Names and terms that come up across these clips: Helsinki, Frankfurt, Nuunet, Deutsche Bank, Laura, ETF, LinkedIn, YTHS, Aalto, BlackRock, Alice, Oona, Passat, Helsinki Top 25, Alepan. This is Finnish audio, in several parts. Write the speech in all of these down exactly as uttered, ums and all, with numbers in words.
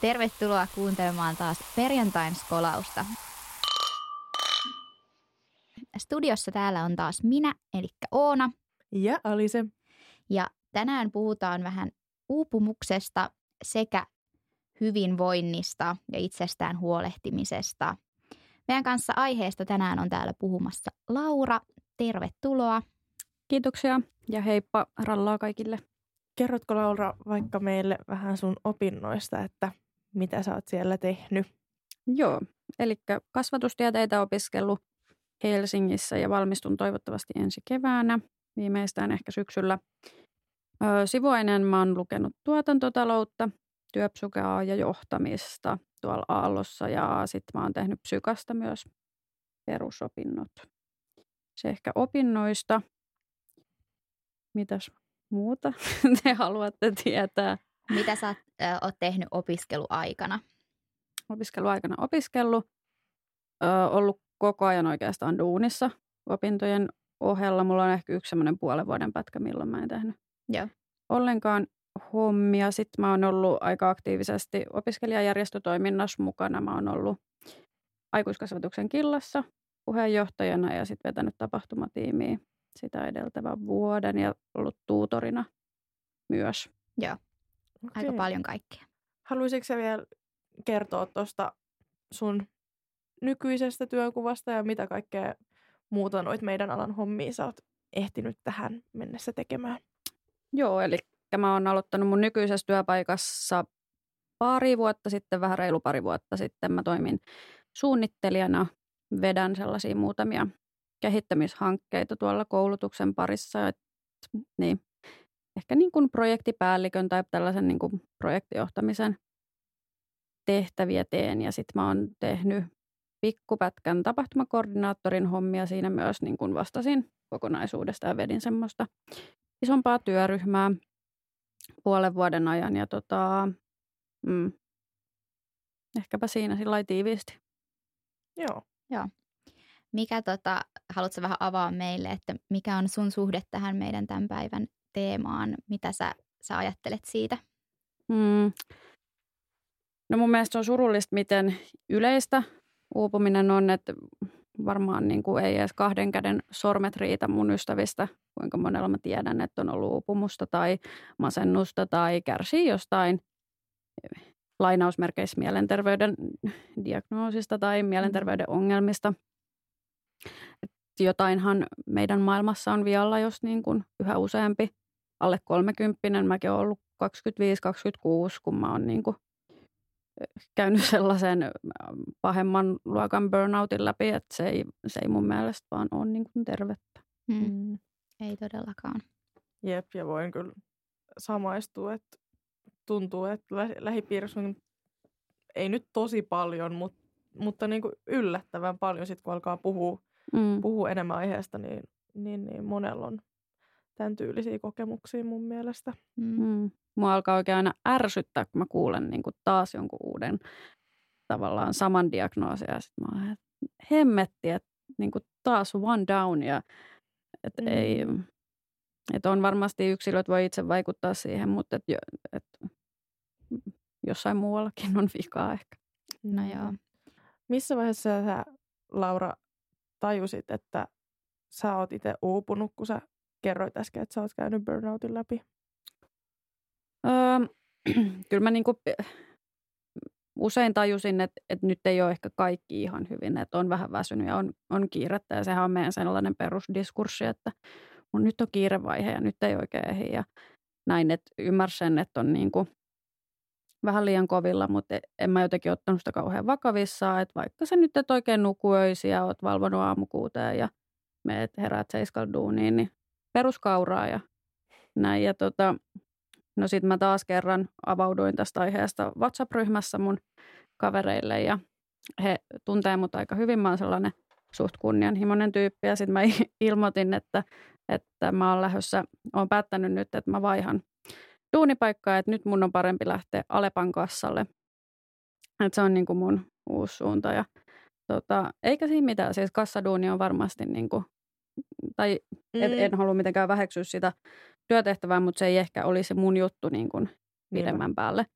Tervetuloa kuuntelemaan taas perjantain skolausta. Studiossa täällä on taas minä, eli Oona. Ja Alice. Ja tänään puhutaan vähän uupumuksesta sekä hyvinvoinnista ja itsestään huolehtimisesta. Meidän kanssa aiheesta tänään on täällä puhumassa Laura. Tervetuloa. Kiitoksia ja heippa rallaa kaikille. Kerrotko Laura vaikka meille vähän sun opinnoista, että mitä sä oot siellä tehnyt? Joo, eli kasvatustieteitä opiskellut Helsingissä ja valmistun toivottavasti ensi keväänä, viimeistään ehkä syksyllä. Sivuaineen mä oon lukenut tuotantotaloutta, työpsykologiaa ja johtamista tuolla Aallossa ja sitten mä oon tehnyt psykasta myös perusopinnot. Se ehkä opinnoista. Mitäs muuta te haluatte tietää? Mitä sä äh, oot tehnyt opiskeluaikana? Opiskeluaikana opiskellut. Ö, ollut koko ajan oikeastaan duunissa opintojen ohella. Mulla on ehkä yksi semmoinen puolen vuoden pätkä, milloin mä en tehnyt Joo. ollenkaan hommia. Sitten mä oon ollut aika aktiivisesti opiskelijajärjestötoiminnassa mukana. Mä oon ollut aikuiskasvatuksen killassa puheenjohtajana ja sitten vetänyt tapahtumatiimiä sitä edeltävän vuoden ja ollut tuutorina myös. Joo, aika okay. paljon kaikkea. Haluaisitko sä vielä kertoa tuosta sun nykyisestä työnkuvasta ja mitä kaikkea muuta noit meidän alan hommia sä oot ehtinyt tähän mennessä tekemään? Joo, eli mä oon aloittanut mun nykyisessä työpaikassa pari vuotta sitten, vähän reilu pari vuotta sitten. Mä toimin suunnittelijana, vedän sellaisia muutamia kehittämishankkeita tuolla koulutuksen parissa, et, niin, ehkä niin kuin projektipäällikön tai tällaisen niin kuin projektijohtamisen tehtäviä teen. Ja sitten mä oon tehnyt pikkupätkän tapahtumakoordinaattorin hommia, siinä myös niin kuin vastasin kokonaisuudesta ja vedin semmoista isompaa työryhmää puolen vuoden ajan. Ja tota, mm, ehkäpä siinä sillä lailla tiiviisti. Joo. Joo. Mikä tota, haluatko vähän avaa meille, että mikä on sun suhde tähän meidän tämän päivän teemaan? Mitä sä, sä ajattelet siitä? Hmm. No mun mielestä on surullista, miten yleistä uupuminen on, että varmaan niin kuin ei edes kahden käden sormet riitä mun ystävistä, kuinka monella mä tiedän, että on ollut uupumusta tai masennusta tai kärsii jostain lainausmerkeissä mielenterveyden diagnoosista tai mielenterveyden ongelmista. Et jotainhan meidän maailmassa on vialla, jos niin kuin yhä useampi alle kolmekymppinen. Mäkin olen ollut kaksikymmentäviisi kaksikymmentäkuusi, kun mä oon niin kuin käynyt sellaisen pahemman luokan burnoutin läpi, että se ei, se ei mun mielestä vaan ole niin kuin tervettä. Mm. Mm. Ei todellakaan. Jep, ja voin kyllä samaistua, että tuntuu, että lä- lähipiirissä on, ei nyt tosi paljon, mutta Mutta niin kuin yllättävän paljon sitten, kun alkaa puhua, mm. puhua enemmän aiheesta, niin, niin, niin monella on tämän tyylisiä kokemuksia mun mielestä. Mm. Mua alkaa oikein aina ärsyttää, kun mä kuulen niin kuin taas jonkun uuden tavallaan saman diagnoosin. Ja sitten mä oon hemmetti, että niin kuin taas one down. Ja, et mm. ei, et on varmasti yksilöt voi itse vaikuttaa siihen, mutta et, et, jossain muuallakin on vikaa ehkä. No joo. Missä vaiheessa sä, Laura, tajusit, että sä oot itse uupunut, kun sä kerroit äsken, että sä oot käynyt burnoutin läpi? Öö, kyllä mä niinku usein tajusin, että, että nyt ei ole ehkä kaikki ihan hyvin, että on vähän väsynyt ja on, on kiirettä. Ja sehän on meidän sellainen perusdiskurssi, että mun nyt on kiirevaihe ja nyt ei oikein ehdi. Ja näin, että ymmärsin, että on niinku vähän liian kovilla, mutta en mä jotenkin ottanut sitä kauhean vakavissaan, että vaikka sä nyt et oikein nuku öisiä, oot valvonut aamukuuteen ja meet heräät seiskalla duuniin, niin peruskauraa ja näin. Ja tota, no sit mä taas kerran avauduin tästä aiheesta WhatsApp-ryhmässä mun kavereille ja he tuntee mut aika hyvin. Mä oon sellainen suht kunnianhimoinen tyyppi ja sit mä ilmoitin, että, että mä oon lähdössä, oon päättänyt nyt, että mä vaihan duunipaikkaa, että nyt mun on parempi lähteä Alepan kassalle. Että se on niin kuin mun uusi suunta. Ja, tota, eikä siinä mitään. Siis kassaduuni on varmasti, niin kuin, tai et, mm. en halua mitenkään väheksyä sitä työtehtävää, mutta se ei ehkä olisi mun juttu niin kuin pidemmän päälle.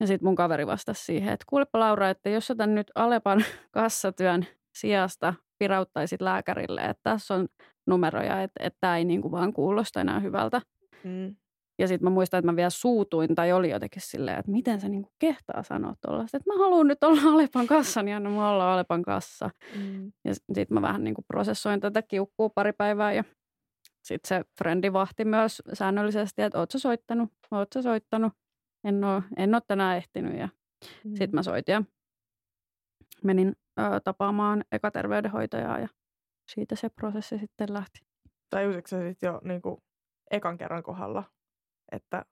Ja sitten mun kaveri vastasi siihen, että kuulepa Laura, että jos sä tän nyt Alepan kassatyön sijasta pirauttaisit lääkärille, että tässä on numeroja, että, että tämä ei niin kuin vaan kuulosta enää hyvältä. Mm. Ja sitten mä muistan, että mä vielä suutuin tai oli jotenkin silleen, että miten sä niinku kehtaa sanoa tuollaista, että mä haluan nyt olla Alepan kassa, niin anna mä olla Alepan kassa. Mm. Ja sitten mä vähän niinku prosessoin tätä kiukkua pari päivää ja sitten se frendi vahti myös säännöllisesti, että oot sä soittanut, oot sä soittanut, en oo, en oo tänään ehtinyt. Ja mm. sitten mä soitin ja menin ö, tapaamaan eka terveydenhoitajaa ja siitä se prosessi sitten lähti. Tajusitko sä sitten jo niinku ekan kerran kohdalla? Että,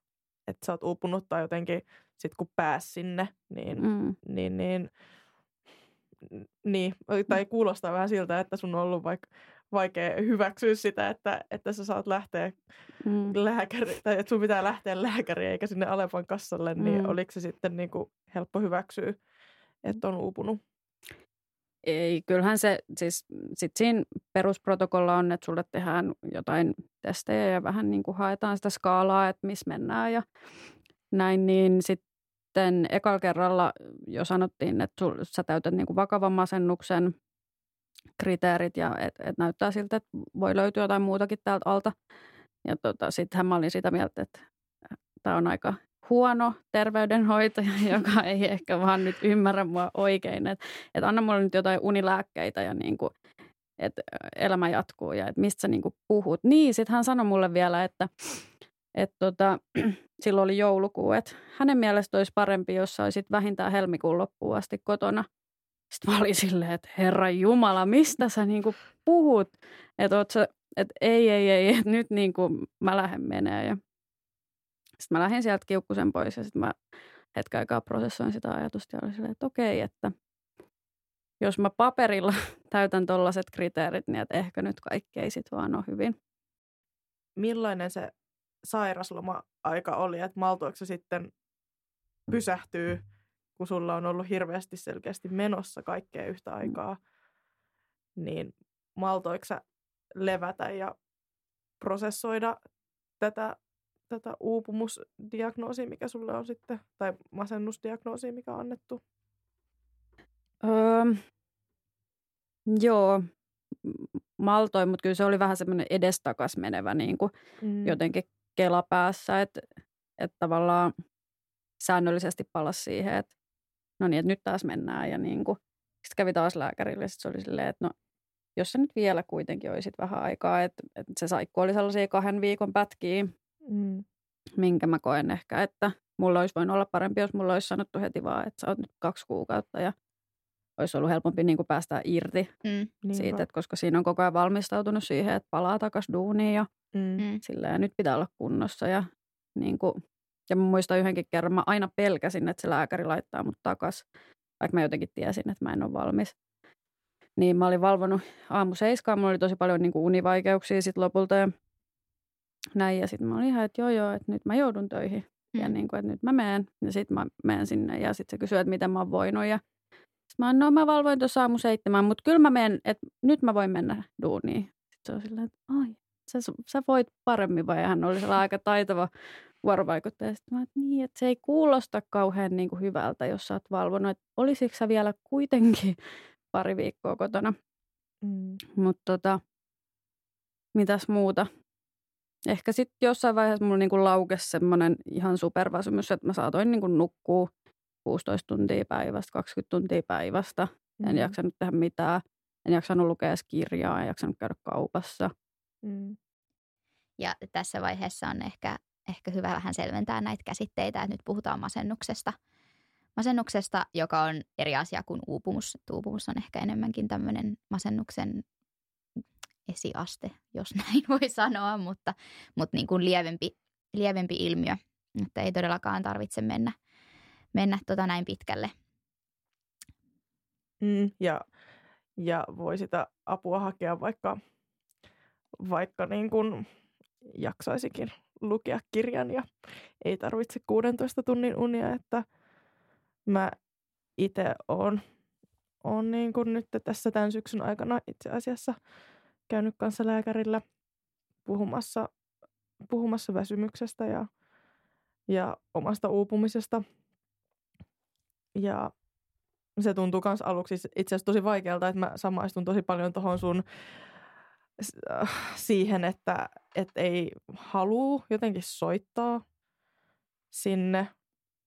että sä oot uupunut tai jotenkin sit kun pääs sinne, niin, mm. niin, niin, niin, tai kuulostaa vähän siltä, että sun on ollut vaikka vaikea hyväksyä sitä, että, että sä saat lähteä mm. lääkäriin, tai että sun pitää lähteä lääkäriin eikä sinne Alepan kassalle, niin mm. oliko se sitten niin kuin helppo hyväksyä, että on uupunut? Ei, kyllähän se, siis sit siinä perusprotokolla on, että sulle tehdään jotain testejä ja vähän niin kuin haetaan sitä skaalaa, että missä mennään ja näin, niin sitten ekalla kerralla jo sanottiin, että sul, sä täytät niin kuin vakavan masennuksen kriteerit ja että et näyttää siltä, että voi löytyä jotain muutakin täältä alta ja tota, sittenhän mä olin sitä mieltä, että tää on aika huono terveydenhoitaja, joka ei ehkä vaan nyt ymmärrä mua oikein. Että et anna mulle nyt jotain unilääkkeitä ja niinku, että elämä jatkuu ja että mistä sä niinku puhut. Niin, sit hän sanoi mulle vielä, että et tota, silloin oli joulukuu, että hänen mielestä olisi parempi, jos sä olisit vähintään helmikuun loppuun asti kotona. Sitten mä olin silleen, että herra jumala, mistä sä niinku puhut? Että oot sä, että ei, ei, ei, et nyt niinku mä lähden menee ja sitten mä lähdin sieltä kiukkusen pois ja sitten mä hetken aikaa prosessoin sitä ajatusta ja olin silleen, että okei, että jos mä paperilla täytän tollaiset kriteerit, niin että ehkä nyt kaikki ei sit vaan ole hyvin. Millainen se sairasloma-aika oli, että maltoiko se sitten pysähtyy, kun sulla on ollut hirveästi selkeästi menossa kaikkea yhtä aikaa, niin maltoiko sä levätä ja prosessoida tätä tätä uupumusdiagnoosia, mikä sulle on sitten, tai masennusdiagnoosia, mikä on annettu? Öö, joo, maltoin, mutta kyllä se oli vähän semmoinen edestakas menevä niin kuin mm. jotenkin kela päässä, että et tavallaan säännöllisesti palasi siihen, että no niin, että nyt taas mennään ja niin kuin. Sitten kävi taas lääkärille ja sitten se oli silleen, että no jos se nyt vielä kuitenkin olisit vähän aikaa, että, että se saikku oli sellaisia kahden viikon pätkiä, Mm. minkä mä koen ehkä, että mulla olisi voinut olla parempi, jos mulla olisi sanottu heti vaan, että sä oot nyt kaksi kuukautta ja olisi ollut helpompi niin kuin päästä irti mm, siitä, niin että koska siinä on koko ajan valmistautunut siihen, että palaa takaisin duuniin ja, mm. sillä, ja nyt pitää olla kunnossa ja, niin kuin, ja mä muistan yhdenkin kerran, mä aina pelkäsin, että se lääkäri laittaa mut takaisin, vaikka mä jotenkin tiesin, että mä en ole valmis. Niin mä olin valvonut aamu seiskaan, mulla oli tosi paljon niin kuin univaikeuksia sit lopulta ja näin, ja sitten mä olin ihan, että joo joo, että nyt mä joudun töihin. Mm. Ja niin kuin, että nyt mä menen. Ja sitten mä menen sinne. Ja sitten se kysyy, että miten mä oon voinut. Ja sitten mä oon, no mä valvoin tuossa aamu seitsemään, mutta kyllä mä menen, että nyt mä voin mennä duuniin. Sitten se on silleen, että ai, sä, sä voit paremmin. Vai hän oli sellainen aika taitava vuorovaikuttaja. Ja sitten mä oon, että niin, että se ei kuulosta kauhean niin kuin hyvältä, jos sä oot valvonut. Että olisitko sä vielä kuitenkin pari viikkoa kotona. Mm. Mutta tota, mitäs muuta? Ehkä sitten jossain vaiheessa mulla niinku laukesi semmoinen ihan superväsymys, että mä saatoin niinku nukkua kuusitoista tuntia päivästä, kaksikymmentä tuntia päivästä. En mm. jaksanut tehdä mitään, en jaksanut lukea edes kirjaa, en jaksanut käydä kaupassa. Mm. Ja tässä vaiheessa on ehkä, ehkä hyvä vähän selventää näitä käsitteitä, että nyt puhutaan masennuksesta. Masennuksesta, joka on eri asia kuin uupumus. Uupumus on ehkä enemmänkin tämmöinen masennuksen esiaste, jos näin voi sanoa, mutta, mutta niin kuin lievempi, lievempi ilmiö, että ei todellakaan tarvitse mennä, mennä tota näin pitkälle. Mm, ja, ja voi sitä apua hakea, vaikka, vaikka niin kuin jaksaisikin lukea kirjan ja ei tarvitse kuudentoista tunnin unia, että mä itse olen on niin kuin nyt tässä tämän syksyn aikana itse asiassa käynyt kanssa lääkärillä puhumassa, puhumassa väsymyksestä ja, ja omasta uupumisesta Ja se tuntuu kans aluksi itse asiassa tosi vaikealta, että mä samaistun tosi paljon tohon sun siihen, että et ei halua jotenkin soittaa sinne.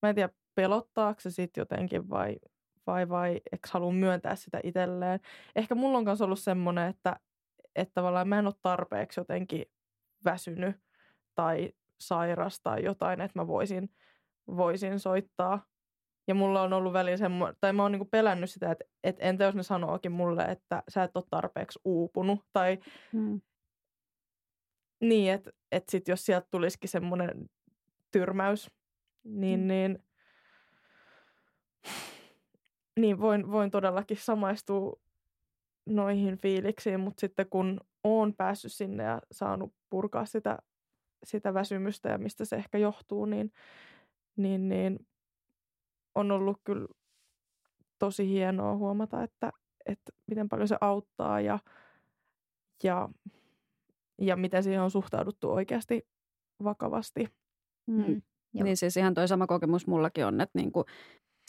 Mä en tiedä, pelottaako se sit jotenkin vai, vai, vai eikö halua myöntää sitä itselleen. Ehkä mulla on kanssa ollut semmoinen, että, että tavallaan mä en ole tarpeeksi jotenkin väsynyt tai sairas tai jotain, että mä voisin, voisin soittaa. Ja mulla on ollut välillä semmoinen, tai mä oon niinku pelännyt sitä, että, että entä jos ne sanookin mulle, että sä et ole tarpeeksi uupunut. Tai mm. niin, että, että sit jos sieltä tulisikin semmoinen tyrmäys, niin, mm. niin, niin voin, voin todellakin samaistua noihin fiiliksiin. Mutta sitten kun oon päässyt sinne ja saanut purkaa sitä, sitä väsymystä ja mistä se ehkä johtuu, niin, niin, niin on ollut kyllä tosi hienoa huomata, että, että miten paljon se auttaa ja, ja, ja miten siihen on suhtauduttu oikeasti vakavasti. Mm. Niin siis ihan toi sama kokemus mullakin on, että niinku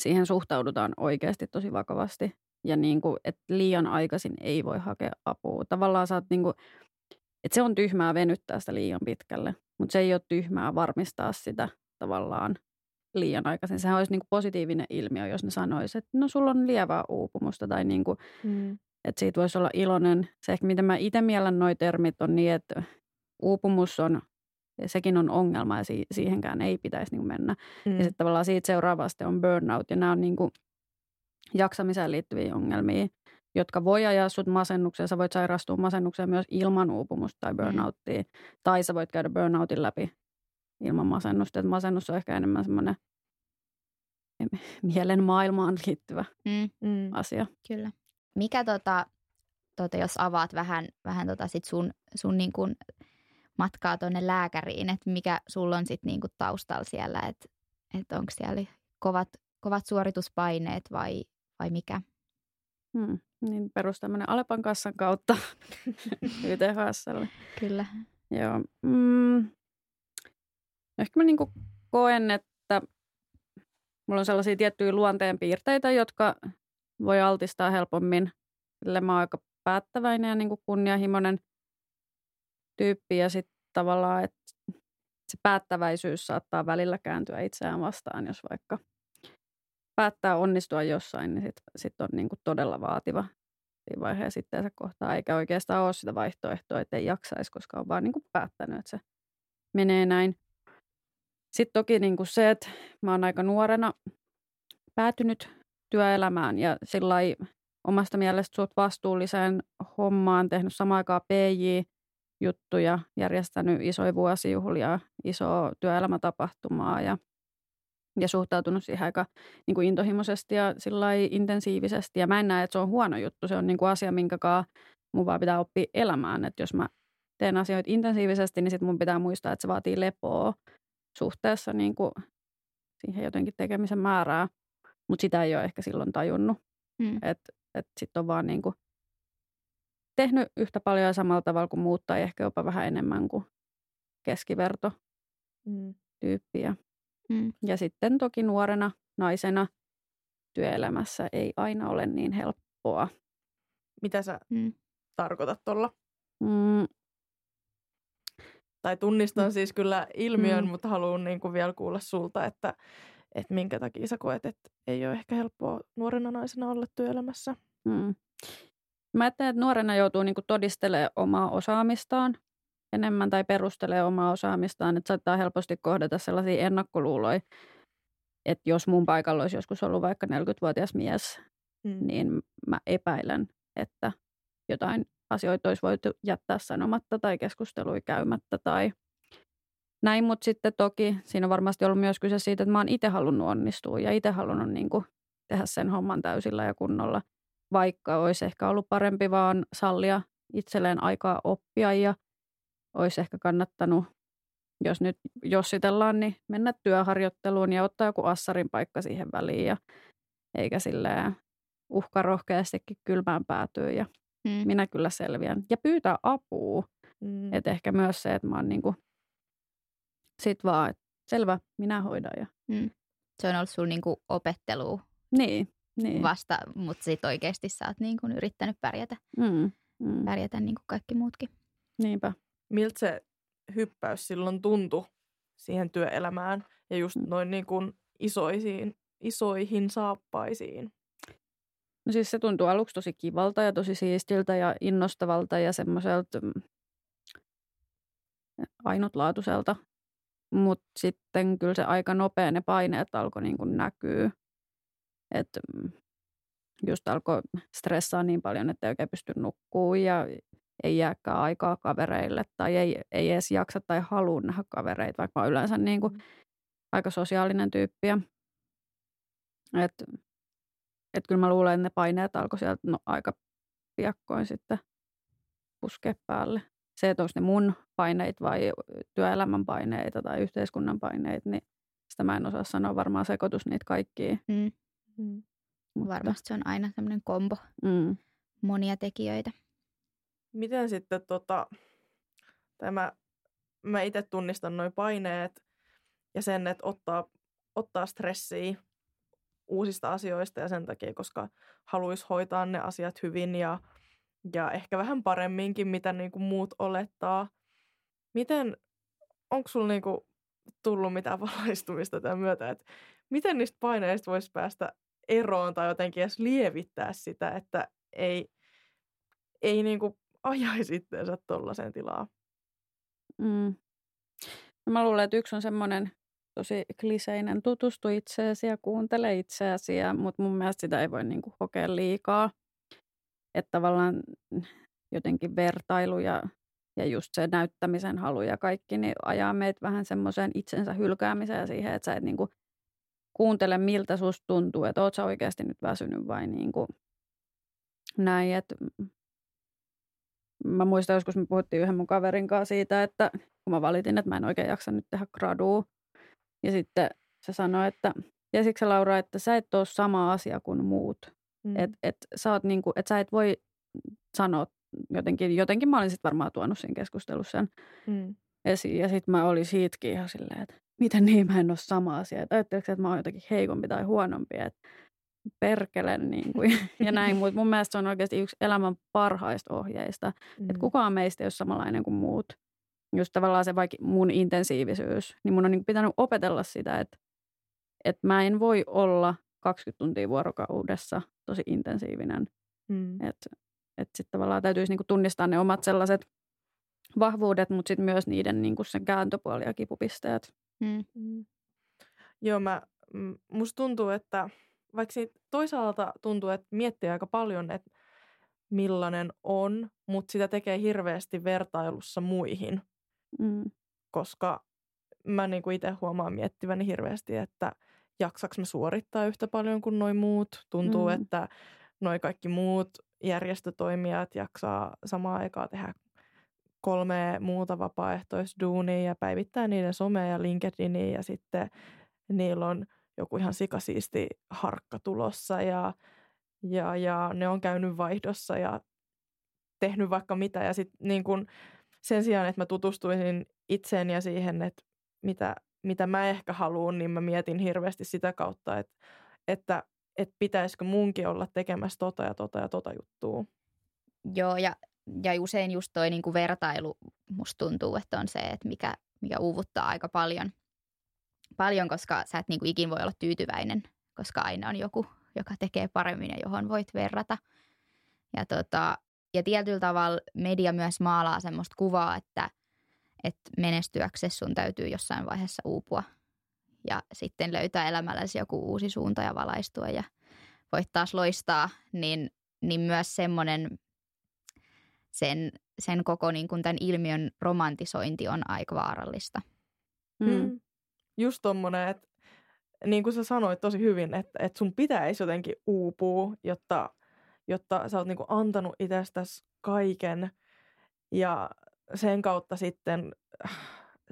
siihen suhtaudutaan oikeasti tosi vakavasti. Ja niinku, että liian aikaisin ei voi hakea apua. Tavallaan sä oot niinku, että se on tyhmää venyttää sitä liian pitkälle, mutta se ei ole tyhmää varmistaa sitä tavallaan liian aikaisin. Sehän olisi niin kuin positiivinen ilmiö, jos ne sanoisi, että no sulla on lievää uupumusta tai niin kuin, mm. että siitä voisi olla iloinen. Se ehkä mitä mä itse miellän noi termit on niin, että uupumus on, sekin on ongelma ja si- siihenkään ei pitäisi niin kuin mennä. Mm. Ja sitten tavallaan siitä seuraavaste on burnout ja nämä on niin kuin jaksamiseen liittyviä ongelmia, jotka voi ajaa sut masennukseen. Sä voit sairastua masennukseen myös ilman uupumusta tai burnouttia. Mm. Tai sä voit käydä burnoutin läpi ilman masennusta. Että masennus on ehkä enemmän semmoinen mielen maailmaan liittyvä mm, mm. asia. Kyllä. Mikä tota, tota jos avaat vähän, vähän tota sit sun, sun niin kun matkaa tuonne lääkäriin, että mikä sulla on sit niin kun taustalla siellä, että et onko siellä kovat, kovat suorituspaineet vai, vai mikä? Hmm, niin perus tämmöinen Alepan kassan kautta Y T H S:lle. Kyllä. Joo. Mm. Ehkä mä niin kuin koen, että mulla on sellaisia tiettyjä luonteenpiirteitä, jotka voi altistaa helpommin. Sillä mä oon aika päättäväinen ja niin kuin kunnianhimoinen tyyppi ja sitten tavallaan, että se päättäväisyys saattaa välillä kääntyä itseään vastaan, jos vaikka päättää onnistua jossain, niin sitten sit on niin kuin todella vaativa siinä vaiheessa itseänsä kohtaan, eikä oikeastaan ole sitä vaihtoehtoa, että ei jaksaisi, koska on vaan niin kuin päättänyt, että se menee näin. Sitten toki niin kuin se, että mä oon aika nuorena päätynyt työelämään ja sillä omasta mielestä suht vastuulliseen hommaan, tehnyt samaan aikaan P J-juttuja, järjestänyt isoja vuosijuhlia, isoa työelämätapahtumaa ja, ja suhtautunut siihen aika niin kuin intohimoisesti ja sillä intensiivisesti. Ja mä en näe, että se on huono juttu. Se on niin kuin asia, minkäkaan mun vaan pitää oppia elämään. Että jos mä teen asioita intensiivisesti, niin sit mun pitää muistaa, että se vaatii lepoa suhteessa niin kuin siihen jotenkin tekemisen määrää, mutta sitä ei ole ehkä silloin tajunnut. Mm. Että et sitten on vaan niin kuin tehnyt yhtä paljon samalla tavalla kuin muut tai ehkä jopa vähän enemmän kuin keskiverto tyyppiä. Mm. Ja sitten toki nuorena naisena työelämässä ei aina ole niin helppoa. Mitä sä mm. tarkoitat tuolla? Mm. Tai tunnistan siis kyllä ilmiön, mm. mutta haluan niin kuin vielä kuulla sulta, että, että minkä takia sä koet, että ei ole ehkä helppoa nuorena naisena olla työelämässä. Mm. Mä ajattelen, että nuorena joutuu niin kuin todistelemaan omaa osaamistaan enemmän tai perustelee omaa osaamistaan. Että saattaa helposti kohdata sellaisia ennakkoluuloja, että jos mun paikalla olisi joskus ollut vaikka neljäkymmentävuotias mies, mm. niin mä epäilen, että jotain asioita olisi voitu jättää sanomatta tai keskustelua käymättä tai näin, mutta sitten toki siinä on varmasti ollut myös kyse siitä, että mä oon itse halunnut onnistua ja itse halunnut niin kuin tehdä sen homman täysillä ja kunnolla, vaikka olisi ehkä ollut parempi vaan sallia itselleen aikaa oppia ja olisi ehkä kannattanut, jos nyt jossitellaan, niin mennä työharjoitteluun ja ottaa joku assarin paikka siihen väliin ja eikä silleen uhkarohkeastikin kylmään päätyy ja minä kyllä selviän. Ja pyytää apua. Mm. Että ehkä myös se, että mä oon niinku sit vaan, että selvä, minä hoidan. Ja. Mm. Se on ollut sulla niinku opettelua niin, niin. vasta, mutta sitten oikeasti sä oot niin kuin yrittänyt pärjätä, mm, mm. pärjätä niin kuin kaikki muutkin. Niinpä. Miltä se hyppäys silloin tuntui siihen työelämään ja just noin niin kuin isoisiin, isoihin saappaisiin? No siis se tuntuu aluksi tosi kivalta ja tosi siistiltä ja innostavalta ja semmoiselta ainutlaatuiselta. Mutta sitten kyllä se aika nopea ne paineet alkoi niin kuin näkyä. Että just alkoi stressaa niin paljon, että ei oikein pysty nukkumaan ja ei jääkään aikaa kavereille tai ei, ei edes jaksa tai halua nähdä kavereita, vaikka mä oon yleensä niin kuin aika sosiaalinen tyyppi. Että et kyllä mä luulen, että ne paineet alkoi sieltä no, aika piakkoin sitten puskea päälle. Se, että onko ne mun paineet vai työelämän paineita tai yhteiskunnan paineet, niin sitä mä en osaa sanoa. Varmaan sekoitus niitä kaikkia. Mm. Mm. Varmasti se on aina sellainen kombo. Mm. Monia tekijöitä. Miten sitten tota, tämä, mä itse tunnistan nuo paineet ja sen, että ottaa, ottaa stressiä uusista asioista ja sen takia, koska haluaisi hoitaa ne asiat hyvin ja, ja ehkä vähän paremminkin, mitä niin kuin muut olettaa. Miten, onko sulla niin kuin tullut mitään valaistumista tämän myötä, että miten niistä paineista voisi päästä eroon tai jotenkin edes lievittää sitä, että ei, ei niin kuin ajaisi itseensä tollaiseen tilaan? Mm. No mä luulen, että yksi on semmoinen tosi kliseinen tutustu itseesi ja kuuntele itseäsi, mutta mun mielestä sitä ei voi niinku hokea liikaa. Että tavallaan jotenkin vertailu ja, ja just se näyttämisen halu ja kaikki, niin ajaa meitä vähän semmoiseen itsensä hylkäämiseen ja siihen, että sä et niinku kuuntele miltä susta tuntuu, että oot sä oikeasti nyt väsynyt vai niinku näin. Et mä muistan joskus me puhuttiin yhden mun kaverin kanssa siitä, että kun mä valitin, että mä en oikein jaksa nyt tehdä gradua. Ja sitten se sanoi, että tiesitkö sä Laura, että sä et ole sama asia kuin muut. Mm. Että et, sä, niinku, et sä et voi sanoa jotenkin, jotenkin mä olin sitten varmaan tuonut siinä keskustelussa sen mm. esiin. Ja sitten mä olin siitäkin ihan silleen, että miten niin mä en ole sama asia. Että ajatteleksä, että mä oon jotenkin heikompi tai huonompi. Että perkelen niin kuin ja näin. Mutta mun mielestä se on oikeasti yksi elämän parhaista ohjeista. Mm. Että kukaan meistä ei ole samanlainen kuin muut. Just tavallaan se vaikka mun intensiivisyys, niin mun on niin pitänyt opetella sitä, että, että mä en voi olla kaksikymmentä tuntia vuorokaudessa tosi intensiivinen. Mm. Että et sitten tavallaan täytyisi niin tunnistaa ne omat sellaiset vahvuudet, mutta sitten myös niiden niin sen kääntöpuoli ja kipupisteet. Mm. Mm. Joo, mä, musta tuntuu, että vaikka toisaalta tuntuu, että miettii aika paljon, että millainen on, mutta sitä tekee hirveästi vertailussa muihin. Mm. Koska mä niinku itse huomaan miettiväni hirveästi, että jaksaks mä suorittaa yhtä paljon kuin noi muut. Tuntuu, mm. että noi kaikki muut järjestötoimijat jaksaa samaan aikaan tehdä kolme muuta vapaaehtoisduunia ja päivittää niiden somea ja LinkedInia ja sitten niillä on joku ihan sikasiisti harkka tulossa ja, ja, ja ne on käynyt vaihdossa ja tehnyt vaikka mitä ja sitten niin kun sen sijaan, että mä tutustuisin itseeni ja siihen, että mitä, mitä mä ehkä haluan, niin mä mietin hirveästi sitä kautta, että, että, että pitäisikö munkin olla tekemässä tota ja tota ja tota juttua. Joo ja, ja usein just toi niin kuin vertailu musta tuntuu, että on se, että mikä, mikä uuvuttaa aika paljon, paljon koska sä et niin kuin ikin voi olla tyytyväinen, koska aina on joku, joka tekee paremmin ja johon voit verrata. Ja tota... Ja tietyllä tavalla media myös maalaa semmoista kuvaa, että, että menestyäksesi sun täytyy jossain vaiheessa uupua ja sitten löytää elämälläsi joku uusi suunta ja valaistua ja voit taas loistaa, niin, niin myös semmoinen sen, sen koko niin kuin tämän ilmiön romantisointi on aika vaarallista. Mm. Mm. Just tommoinen, että niin kuin sä sanoit tosi hyvin, että, että sun pitäisi jotenkin uupua, jotta... jotta sä oot niinku antanut itsestäsi kaiken ja sen kautta sitten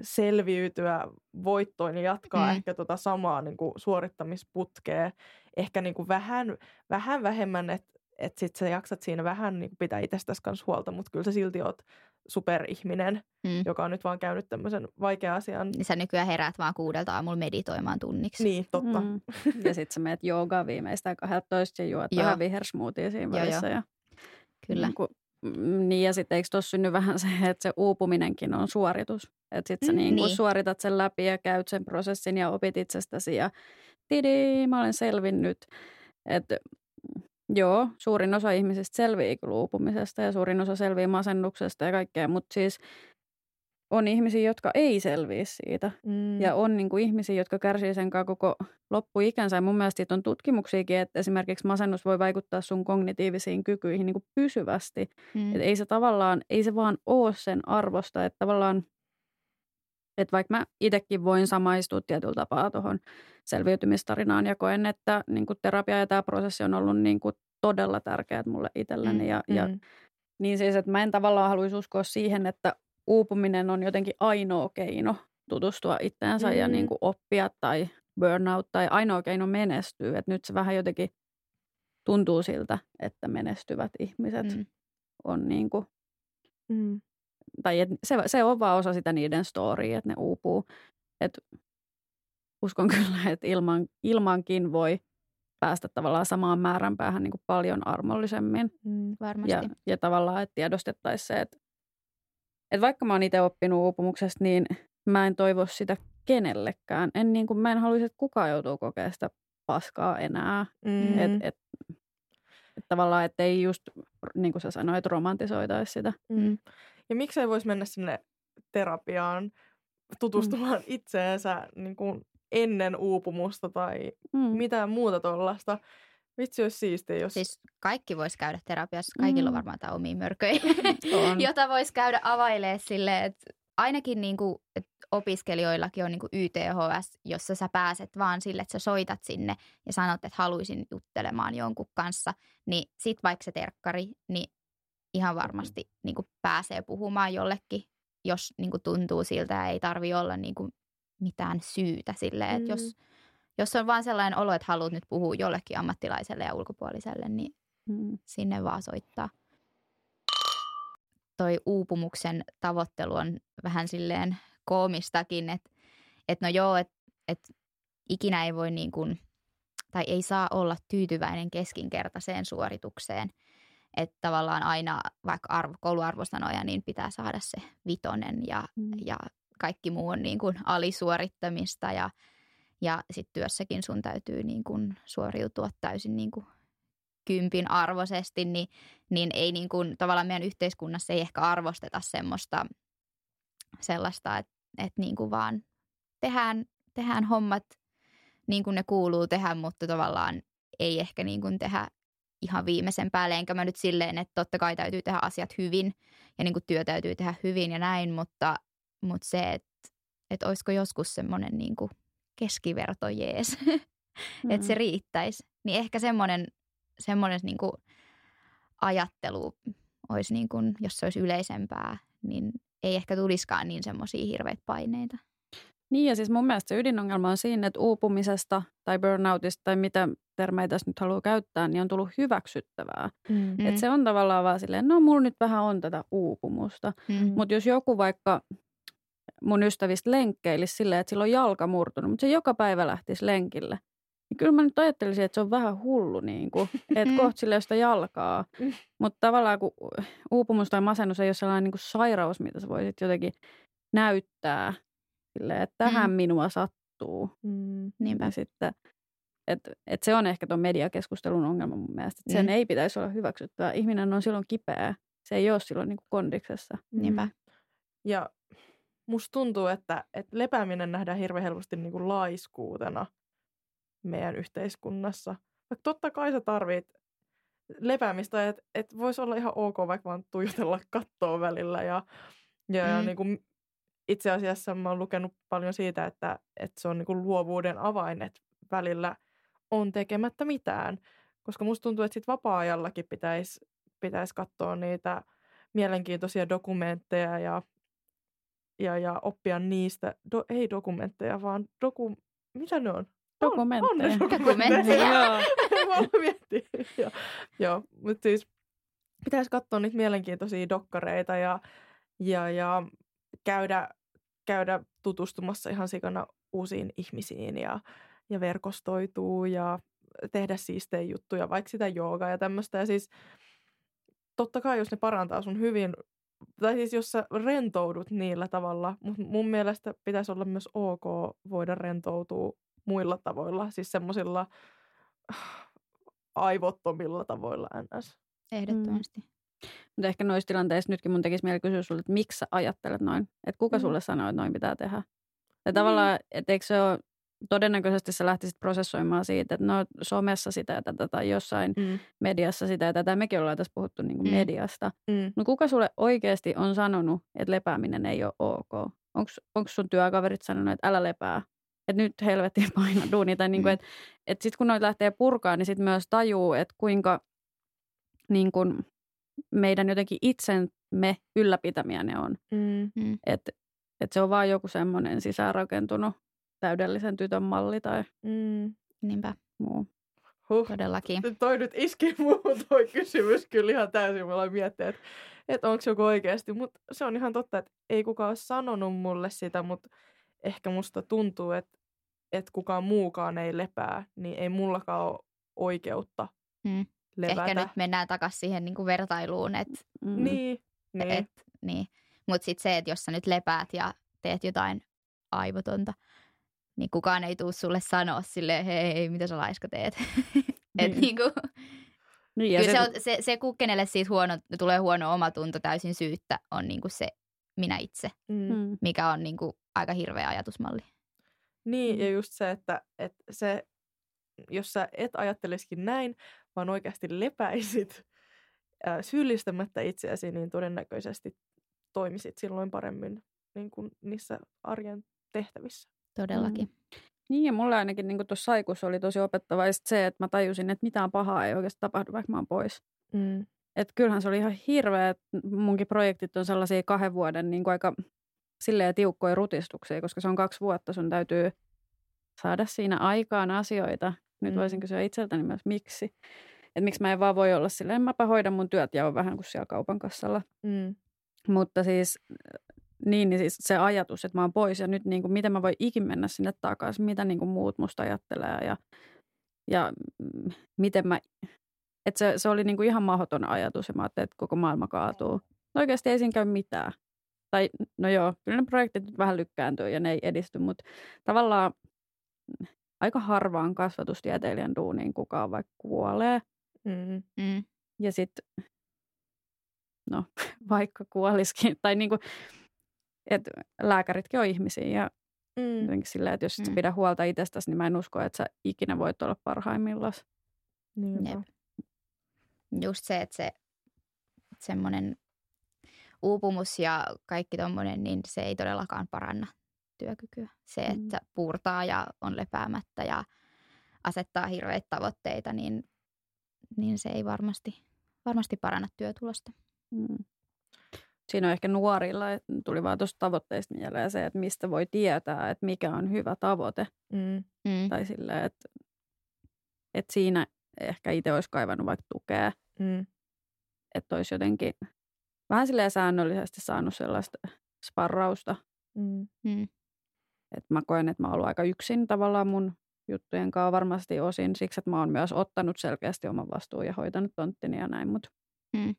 selviytyä voittoon ja jatkaa mm. ehkä tota samaa niinku suorittamisputkea. Ehkä niinku vähän, vähän vähemmän, että Että sit sä jaksat siinä vähän niin pitää itsestäsi kanssa huolta, mutta kyllä sä silti oot superihminen, mm. joka on nyt vaan käynyt tämmöisen vaikean asian. Ja sä nykyään heräät vaan kuudelta aamulla meditoimaan tunniksi. Niin, totta. Mm. Ja sit sä meet joogaa viimeistään kaksitoista ja juot vähän vihersmoothia siinä välissä. Jo jo. Ja kyllä. Niin, niin ja sit eikö tossa synny vähän se, että se uupuminenkin on suoritus. Että sit sä mm, niin, niin. suoritat sen läpi ja käyt sen prosessin ja opit itsestäsi ja tidii, mä olen selvinnyt. Että... Joo, suurin osa ihmisistä selviää kyllä uupumisesta ja suurin osa selviää masennuksesta ja kaikkea, mutta siis on ihmisiä, jotka ei selviä siitä. Mm. Ja on niin kuin ihmisiä, jotka kärsii sen kanssa koko loppuikänsä. Ja mun mielestä siitä on tutkimuksiakin, että esimerkiksi masennus voi vaikuttaa sun kognitiivisiin kykyihin niin kuin pysyvästi. Mm. Että ei se tavallaan, ei se vaan ole sen arvosta, että tavallaan... Että vaikka mä itsekin voin samaistua tietyllä tapaa tuohon selviytymistarinaan ja koen, että niin kuin terapia ja tämä prosessi on ollut niin kuin todella tärkeää mulle itselleni. Mm, ja, mm. ja niin siis, että mä en tavallaan haluaisi uskoa siihen, että uupuminen on jotenkin ainoa keino tutustua itseensä mm. ja niin kuin oppia tai burnout tai ainoa keino menestyä. Että nyt se vähän jotenkin tuntuu siltä, että menestyvät ihmiset mm. on niin kuin... Mm. Tai et se, se on vaan osa sitä niiden storya, että ne uupuu. Et uskon kyllä, että ilman, ilmankin voi päästä tavallaan samaan määränpäähän niin kuin paljon armollisemmin. Mm, varmasti. Ja, ja tavallaan, että tiedostettaisiin se, että, että vaikka mä oon itse oppinut uupumuksesta, niin mä en toivo sitä kenellekään. En, niin kuin, mä en haluaisi, että kukaan joutuu kokemaan sitä paskaa enää. Mm. Et, et, et tavallaan, että ei just, niin kuin sä sanoit, romantisoitaisi sitä. Mm. Ja miksei voisi mennä sinne terapiaan tutustumaan mm. itseensä niin kuin ennen uupumusta tai mm. mitään muuta tuollaista. Vitsi olisi siistiä, jos... Siis kaikki voisi käydä terapiassa. Kaikilla mm. on varmaan tämä omia mörköjä, jota voisi käydä availemaan silleen, että ainakin niin kuin, että opiskelijoillakin on niin kuin Y T H S, jossa sä pääset vaan sille, että sä soitat sinne ja sanot, että haluaisin juttelemaan jonkun kanssa. Niin sit vaikka se terkkari, niin... Ihan varmasti niin kuin pääsee puhumaan jollekin, jos niin kuin tuntuu siltä ja ei tarvitse olla niin kuin mitään syytä silleen. Mm. Että jos, jos on vaan sellainen olo, että haluat nyt puhua jollekin ammattilaiselle ja ulkopuoliselle, niin mm. sinne vaan soittaa. Toi uupumuksen tavoittelu on vähän silleen koomistakin, että, että no joo, että, että ikinä ei voi niin kuin, tai ei saa olla tyytyväinen keskinkertaiseen suoritukseen. Että tavallaan aina, vaikka arvo, kouluarvosanoja, niin pitää saada se vitonen ja, mm. ja kaikki muu on niin kuin alisuorittamista. Ja, ja sitten työssäkin sun täytyy niin kuin suoriutua täysin niin kuin kympin arvoisesti. Niin, niin ei niin kuin, tavallaan meidän yhteiskunnassa ei ehkä arvosteta semmoista, sellaista, että, että niin kuin vaan tehdään, tehdään hommat niin kuin ne kuuluu tehdä, mutta tavallaan ei ehkä niin kuin tehdä ihan viimeisen päälle, enkä mä nyt silleen, että totta kai täytyy tehdä asiat hyvin ja niin kuin työ täytyy tehdä hyvin ja näin, mutta, mutta se, että, että olisiko joskus semmoinen niin kuin keskiverto jees, mm-hmm. että se riittäisi. Niin ehkä semmoinen, semmoinen niin kuin ajattelu olisi, niin kuin, jos se olisi yleisempää, niin ei ehkä tulisikaan niin semmoisia hirveitä paineita. Niin ja siis mun mielestä se ydinongelma on siinä, että uupumisesta tai burnoutista tai mitä termejä tässä nyt haluaa käyttää, niin on tullut hyväksyttävää. Mm-hmm. Että se on tavallaan vaan silleen, no mulla nyt vähän on tätä uupumusta. Mm-hmm. Mutta jos joku vaikka mun ystävistä lenkkeilisi silleen, että sillä on jalka murtunut, mutta se joka päivä lähtisi lenkille. Niin kyllä mä nyt ajattelisin, että se on vähän hullu niin kuin, että kohta sille sitä jalkaa. Mm-hmm. Mutta tavallaan kun uupumus tai masennus ei ole sellainen niin kuin sairaus, mitä sä voisit jotenkin näyttää. Silleen, että tähän mm. minua sattuu. Mm. Niinpä. Sitten, että et se on ehkä tuon mediakeskustelun ongelma mun mielestä. Sen mm. ei pitäisi olla hyväksyttävää. Ihminen on silloin kipeä. Se ei ole silloin niin kuin kondiksessa. Mm. Niinpä. Ja musta tuntuu, että, että lepääminen nähdään hirveän helposti niin kuin laiskuutena meidän yhteiskunnassa. Vaikka totta kai sä tarvit lepäämistä, että, että voisi olla ihan ok vaikka vaan tuijotella kattoa välillä ja, ja mm. niin kuin... Itse asiassa mä oon lukenut paljon siitä, että, että se on niin kuin luovuuden avain, että välillä on tekemättä mitään. Koska musta tuntuu, että sit vapaa-ajallakin pitäisi pitäis katsoa niitä mielenkiintoisia dokumentteja ja, ja, ja oppia niistä. Do, ei dokumentteja, vaan doku... Mitä ne on? Dokumentteja. On, on dokumentteja. Joo. Mä aloin miettiä. Joo. Joo. Mutta siis pitäisi katsoa niitä mielenkiintoisia dokkareita ja, ja, ja käydä, käydä tutustumassa ihan sikana uusiin ihmisiin ja, ja verkostoituu ja tehdä siistejä juttuja, vaikka sitä joogaa ja tämmöistä. Ja siis totta kai, jos ne parantaa sun hyvin, tai siis jos sä rentoudut niillä tavalla, mutta mun mielestä pitäisi olla myös ok voida rentoutua muilla tavoilla, siis semmoisilla aivottomilla tavoilla ns. Ehdottomasti. Mm. Mutta ehkä noissa tilanteissa nytkin mun tekisi mieli kysyä sulle, että miksi sä ajattelet noin? Että kuka mm. sulle sanoo, että noin pitää tehdä? Ja tavallaan, että eikö se ole, todennäköisesti sä lähtisit prosessoimaan siitä, että no somessa sitä ja tätä tai jossain mm. mediassa sitä ja tätä. Mekin ollaan tässä puhuttu niin kuin mm. mediasta. Mm. No kuka sulle oikeasti on sanonut, että lepääminen ei ole ok? Onko sun työkaverit sanonut, että älä lepää? Että nyt helvettiin paina duuni. Tai niin kuin, että et sitten kun noita lähtee purkaan, niin sitten myös tajuu, että kuinka niin kuin meidän jotenkin itsemme ylläpitämiä ne on. Mm. Että et se on vaan joku semmoinen sisäänrakentunut täydellisen tytön malli tai mm. niinpä muu. Huh. Todellakin. Toi nyt iski muuhun toi kysymys kyllä ihan täysin. Mä aloin miettiä, että et onko joku oikeasti. Mutta se on ihan totta, että ei kukaan ole sanonut mulle sitä, mutta ehkä musta tuntuu, että et kukaan muukaan ei lepää, niin ei mullakaan ole oikeutta mm. levätä. Ehkä nyt mennään takaisin siihen niin kuin vertailuun. Et, mm, niin. Et, niin. niin. Mutta sitten se, että jos sä nyt lepäät ja teet jotain aivotonta, niin kukaan ei tule sulle sanoa silleen, hei, hei, mitä sä laiska teet. Että niin kuin, niin, kyllä se, on, se, se kenelle siitä huono, tulee huono omatunto täysin syyttä, on niin kuin se minä itse, mm. mikä on niin kuin aika hirveä ajatusmalli. Niin, ja just se, että, että se, jos sä et ajattelisikin näin, vaan oikeasti lepäisit äh, syyllistämättä itseäsi, niin todennäköisesti toimisit silloin paremmin niin kuin niissä arjen tehtävissä. Todellakin. Mm. Niin, ja mulla ainakin niin tuossa saikussa oli tosi opettavaista se, että mä tajusin, että mitään pahaa ei oikeasti tapahdu, vaikka mä oon pois. Mm. Että kyllähän se oli ihan hirveä, että munkin projektit on sellaisia kahden vuoden niin kuin aika silleen tiukkoja rutistuksia, koska se on kaksi vuotta, sun täytyy saada siinä aikaan asioita. Nyt mm. voisin kysyä itseltäni myös miksi. Että miksi mä en vaan voi olla silleen, mäpä hoidan mun työt ja on vähän kuin siellä kaupan kassalla. Mm. Mutta siis niin, niin siis se ajatus, että mä oon pois ja nyt niin kuin, miten mä voin ikin mennä sinne takaisin, mitä niin kuin muut musta ajattelee ja, ja miten mä, että se, se oli niin kuin ihan mahdoton ajatus ja mä ajattelin, että koko maailma kaatuu. No oikeasti ei siinä käy mitään. Tai no joo, kyllä ne projektit nyt vähän lykkääntyy ja ne ei edisty, mutta tavallaan aika harvaan kasvatustieteilijän duuniin kukaan vaikka kuolee. Mm. Mm. Ja sitten, no vaikka kuoliskin, tai niinku, että lääkäritkin on ihmisiä ja mm. jotenkin silleen, että jos et sä pidä huolta itsestäsi, niin mä en usko, että sä ikinä voit olla parhaimmillaan. Niin. Just se, että se semmoinen uupumus ja kaikki tommoinen, niin se ei todellakaan paranna työkykyä. Se, että mm. puurtaa ja on lepäämättä ja asettaa hirveitä tavoitteita, niin, niin se ei varmasti, varmasti paranna työtulosta. Mm. Siinä on ehkä nuorilla, tuli vaan tuosta tavoitteista mieleen se, että mistä voi tietää, että mikä on hyvä tavoite. Mm. Mm. Tai silleen, että, että siinä ehkä itse olisi kaivannut vaikka tukea. Mm. Että olisi jotenkin vähän silleen säännöllisesti saanut sellaista sparrausta. Mm. Mm. Että mä koen, että mä oon ollut aika yksin tavallaan mun juttujen kanssa varmasti osin siksi, että mä oon myös ottanut selkeästi oman vastuun ja hoitanut tonttini ja näin. Mutta mm. mm.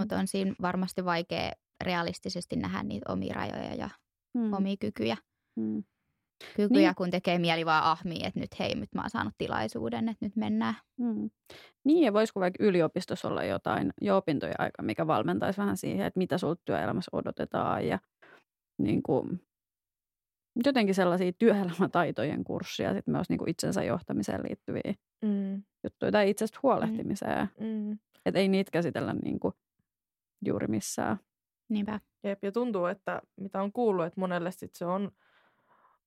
Mut on siinä varmasti vaikea realistisesti nähdä niitä omia rajoja ja mm. omia kykyjä. Mm. Kykyjä, niin. Kun tekee mieli vaan ahmii, että nyt hei, nyt mä oon saanut tilaisuuden, että nyt mennään. Mm. Niin, ja voisiko vaikka yliopistossa olla jotain jo opintojen aika, mikä valmentaisi vähän siihen, että mitä sulta työelämässä odotetaan ja niin kuin jotenkin sellaisia työelämätaitojen kurssia, sitten myös niin kuin itsensä johtamiseen liittyviä mm. juttuja tai itsestä huolehtimiseen. Mm. Että ei niitä käsitellä niin kuin juuri missään. Niinpä. Jep, ja tuntuu, että mitä on kuullut, että monelle sit se on,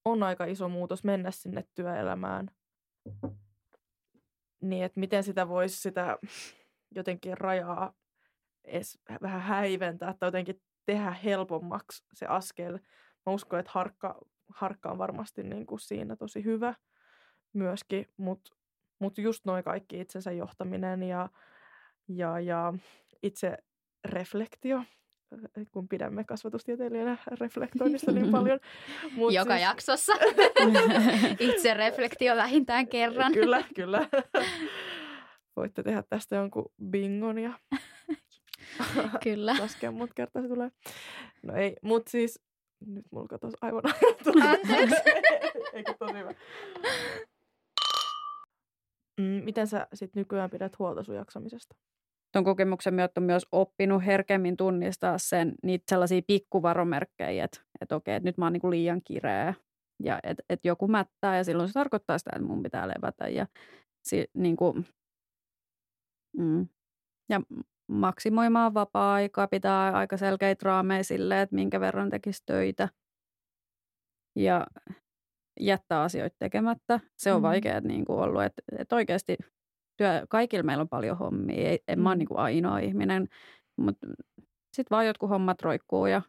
on aika iso muutos mennä sinne työelämään. Niin, että miten sitä voisi sitä jotenkin rajaa edes vähän häiventää tai jotenkin tehdä helpommaksi se askel. Mä uskon, että harkka, harkka on varmasti niin kuin siinä tosi hyvä. myöskin, mutta mut just noi kaikki itsensä johtaminen ja, ja, ja itse reflektio, kun pidämme kasvatustieteilijänä reflektoinnista niin paljon. Mut joka siis... jaksossa. Itse reflektio vähintään kerran. Kyllä, kyllä. Voitte tehdä tästä jonkun bingon ja kyllä. Laskea mut kertaa se tulee. No ei, mutta siis nyt mulla katos aivan anteeksi. Eikö tosi hyvä. Miten sä sit nykyään pidät huolta sun jaksamisesta? Tuon kokemuksen myötä on myös oppinut herkemmin tunnistaa sen, niitä sellaisia pikkuvaromerkkejä, että et okei, että nyt mä oon niinku liian kireä ja että et joku mättää ja silloin se tarkoittaa sitä, että mun pitää levätä ja si, niinku, mm. ja maksimoimaan vapaa-aikaa, pitää aika selkeitä raameja silleen, että minkä verran tekisi töitä ja jättää asioita tekemättä. Se on mm. vaikeaa niinku ollut, että et oikeasti... Työ, kaikilla meillä on paljon hommia, en mm. mä ole niin kuin ainoa ihminen, mutta sitten vaan jotkut hommat roikkuu ja,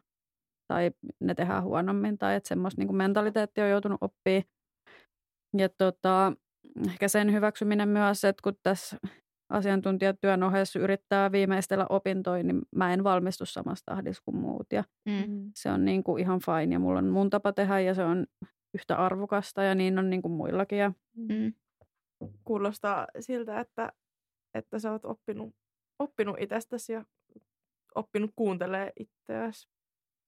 tai ne tehdään huonommin tai että semmoista niin kuin mentaliteettia on joutunut oppimaan. Ja tota, ehkä sen hyväksyminen myös, että kun tässä asiantuntijatyön ohessa yrittää viimeistellä opintoja, niin mä en valmistu samassa tahdissa kuin muut ja mm. se on niin kuin ihan fine ja mulla on mun tapa tehdä ja se on yhtä arvokasta ja niin on niin kuin muillakin ja mm. Kuulostaa siltä, että, että sä oot oppinut, oppinut itsestäsi ja oppinut kuuntelemaan itseäsi.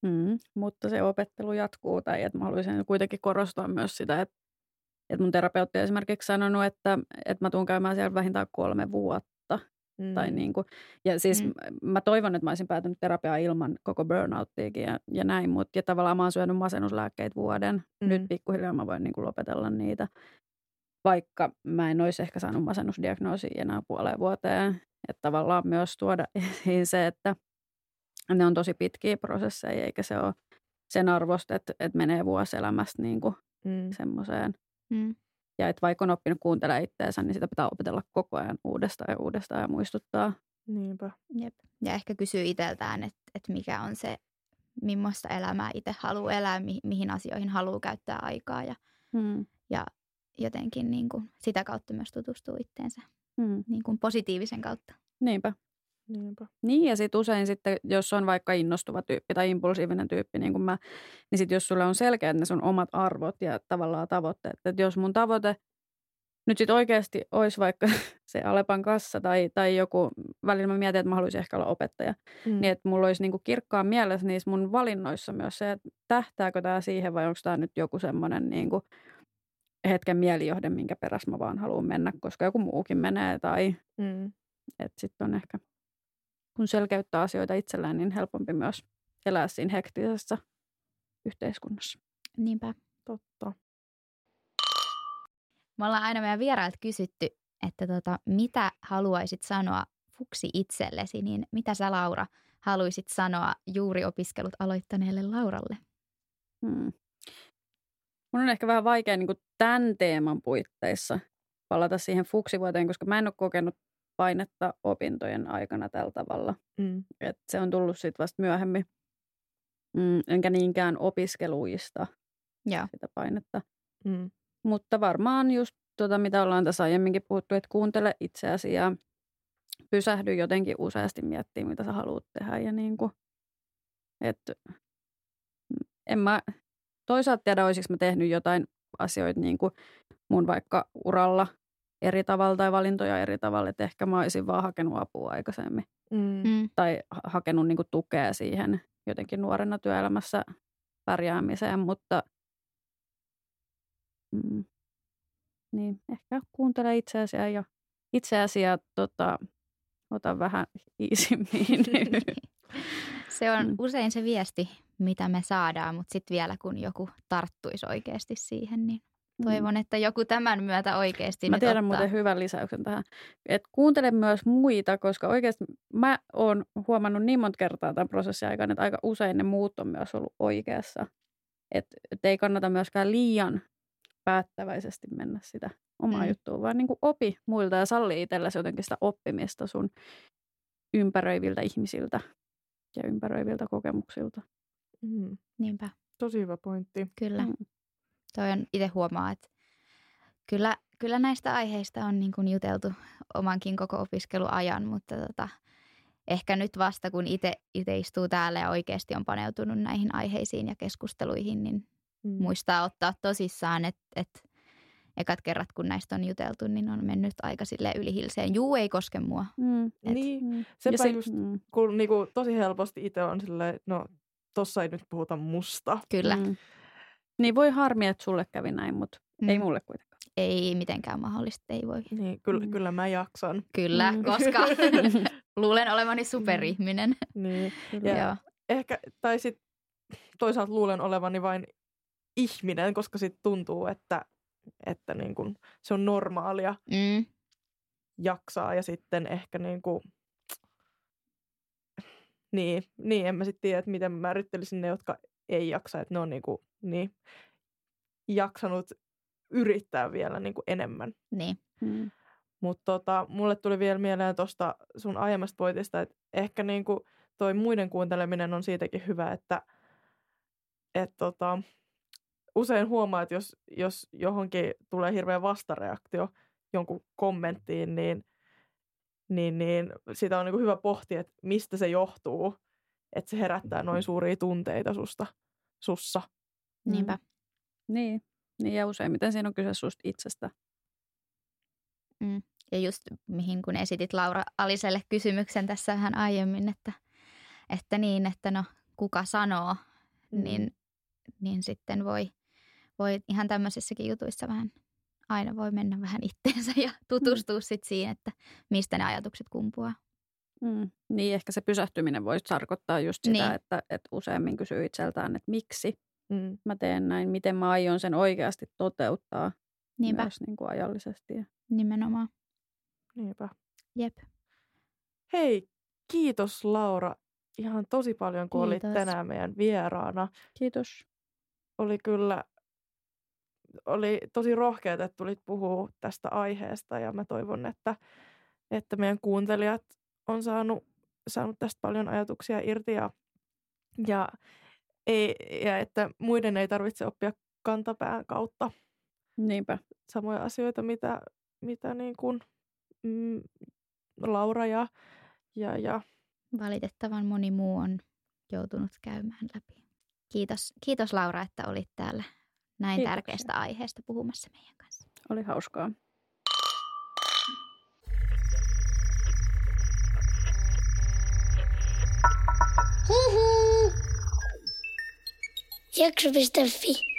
Mm, mutta se opettelu jatkuu. Tai että mä haluaisin kuitenkin korostaa myös sitä, että, että mun terapeutti on esimerkiksi sanonut, että, että mä tuun käymään siellä vähintään kolme vuotta. Mm. Tai niin kuin, ja siis mm. mä toivon, että mä olisin päätynyt terapiaan ilman koko burnouttiakin ja, ja näin. Mut, ja tavallaan mä oon syönyt masennuslääkkeitä vuoden. Mm. Nyt pikkuhiljaa mä voin niin kuin lopetella niitä. Vaikka mä en olisi ehkä saanut masennusdiagnoosia enää puoleen vuoteen. Että tavallaan myös tuoda esiin se, että ne on tosi pitkiä prosesseja, eikä se ole sen arvosta, että, että menee vuosi elämästä niin kuin mm. semmoiseen. Mm. Ja että vaikka on oppinut kuuntelemaan itseänsä, niin sitä pitää opetella koko ajan uudestaan ja uudestaan ja muistuttaa. Niinpä. Jep. Ja ehkä kysyy itseltään, että, että mikä on se, millaista elämää itse haluaa elää, mihin asioihin haluaa käyttää aikaa ja... Mm. ja jotenkin niin kuin sitä kautta myös tutustuu itteensä hmm. niin kuin positiivisen kautta. Niinpä. Niinpä. Niin ja sitten usein sitten, jos on vaikka innostuva tyyppi tai impulsiivinen tyyppi niin kuin mä, niin sitten jos sulla on selkeät ne sun omat arvot ja tavallaan tavoitteet, että jos mun tavoite nyt sitten oikeasti olisi vaikka se Alepan kassa tai, tai joku, välillä mä mietin, että mä haluaisin ehkä olla opettaja, hmm. niin että mulla olisi niin kuin kirkkaan mielessä niissä mun valinnoissa myös se, että tähtääkö tämä siihen vai onko tämä nyt joku semmoinen niin kuin hetken mielijohde, minkä perässä mä vaan haluan mennä, koska joku muukin menee tai mm. että sitten on ehkä, kun selkeyttää asioita itsellään, niin helpompi myös elää siinä hektisessä yhteiskunnassa. Niinpä. Totta. Me ollaan aina meidän vierailta kysytty, että tota, mitä haluaisit sanoa fuksi itsellesi, niin mitä sä Laura haluaisit sanoa juuri opiskelut aloittaneelle Lauralle? Hmm. Mun on ehkä vähän vaikea niin kuin tämän teeman puitteissa palata siihen fuksivuoteen, koska mä en ole kokenut painetta opintojen aikana tällä tavalla. Mm. Et se on tullut sitten vasta myöhemmin, mm, enkä niinkään opiskeluista yeah. sitä painetta. Mm. Mutta varmaan just tuota, mitä ollaan tässä aiemminkin puhuttu, että kuuntele itseäsi ja pysähdy jotenkin useasti miettiä, mitä sä haluat tehdä. Ja niin kuin, et, en mä... Toisaalta tiedä, olisiko mä tehnyt jotain asioita niin kuin mun vaikka uralla eri tavalla tai valintoja eri tavalla, että ehkä mä olisin vaan hakenut apua aikaisemmin. Mm. Tai hakenut niin kuin tukea siihen jotenkin nuorena työelämässä pärjäämiseen, mutta mm, niin, ehkä kuuntele itseäsi ja itseäsi ja tota, ota vähän iisimmin. Se on usein se viesti, mitä me saadaan, mutta sitten vielä kun joku tarttuisi oikeasti siihen, niin toivon, että joku tämän myötä oikeasti mä tiedän ottaa. Muuten hyvän lisäyksen tähän, että kuuntele myös muita, koska oikeasti mä oon huomannut niin monta kertaa tämän prosessin aikana, että aika usein ne muut on myös ollut oikeassa. Että et ei kannata myöskään liian päättäväisesti mennä sitä omaa mm. juttua, vaan niin kuin opi muilta ja salli itsellesi jotenkin sitä oppimista sun ympäröiviltä ihmisiltä ja ympäröiviltä kokemuksilta. Mm. Niinpä. Tosi hyvä pointti. Kyllä. Mm. Toi on, itse huomaa, että kyllä kyllä näistä aiheista on niin kuin juteltu omankin koko opiskeluajan, mutta tota, ehkä nyt vasta kun itse istuu täällä ja oikeasti on paneutunut näihin aiheisiin ja keskusteluihin, niin mm. muistaa ottaa tosissaan, että et ekat kerrat kun näistä on juteltu, niin on mennyt aika silleen ylihilseen. Juu, ei koske mua. Mm. Et, niin, mm. sepä se, just, mm. kun niinku, tosi helposti itse on silleen, no tossa ei nyt puhuta musta. Kyllä. Mm. Niin voi harmi, että sulle kävi näin, mutta mm. ei mulle kuitenkaan. Ei mitenkään mahdollista, ei voi. Niin, kyllä, mm. kyllä mä jaksan. Kyllä, mm. koska luulen olevani superihminen. Niin, ja ehkä, tai sitten toisaalta luulen olevani vain ihminen, koska sitten tuntuu, että, että niin kun se on normaalia mm. jaksaa. Ja sitten ehkä niin kuin, niin, niin en mä sitten tiedä, että miten mä määrittelisin ne, jotka ei jaksa. Että ne on niin kuin, niin, jaksanut yrittää vielä niin kuin enemmän. Niin. Mm. Mutta tota, mulle tuli vielä mieleen tuosta sun aiemmasta pointista, että ehkä niin kuin toi muiden kuunteleminen on siitäkin hyvä, että et tota, usein huomaa, että jos, jos johonkin tulee hirveä vastareaktio jonkun kommenttiin, niin, niin, niin sitä on niin kuin hyvä pohtia, että mistä se johtuu, että se herättää noin suuria tunteita susta, sussa. Niinpä. Mm. Niin. Niin ja useimmiten siinä on kyse susta itsestä. Mm. Ja just mihin kun esitit Laura Aliselle kysymyksen tässä vähän aiemmin, että, että niin, että no kuka sanoo, mm. niin, niin sitten voi, voi ihan tämmöisissäkin jutuissa vähän, aina voi mennä vähän itteensä ja tutustua mm. sitten siihen, että mistä ne ajatukset kumpuaa. Mm. Niin ehkä se pysähtyminen voi tarkoittaa just sitä, niin. että, että useammin kysyy itseltään, että miksi. Mm. Mä teen näin, miten mä aion sen oikeasti toteuttaa. Niinpä. Myös niin kuin ajallisesti. Nimenomaan. Niinpä. Jep. Hei, kiitos Laura ihan tosi paljon, kun kiitos. Olit tänään meidän vieraana. Kiitos. Oli kyllä, oli tosi rohkeata, että tulit puhua tästä aiheesta ja mä toivon, että, että meidän kuuntelijat on saanut, saanut tästä paljon ajatuksia irti ja, ja ei, ja että muiden ei tarvitse oppia kantapään kautta. Niinpä. Samoja asioita, mitä, mitä niin kuin mm, Laura ja, ja, ja... Valitettavan moni muu on joutunut käymään läpi. Kiitos, kiitos Laura, että olit täällä näin Kiitoksia. Tärkeästä aiheesta puhumassa meidän kanssa. Oli hauskaa. Huhuu! Jakso piste fi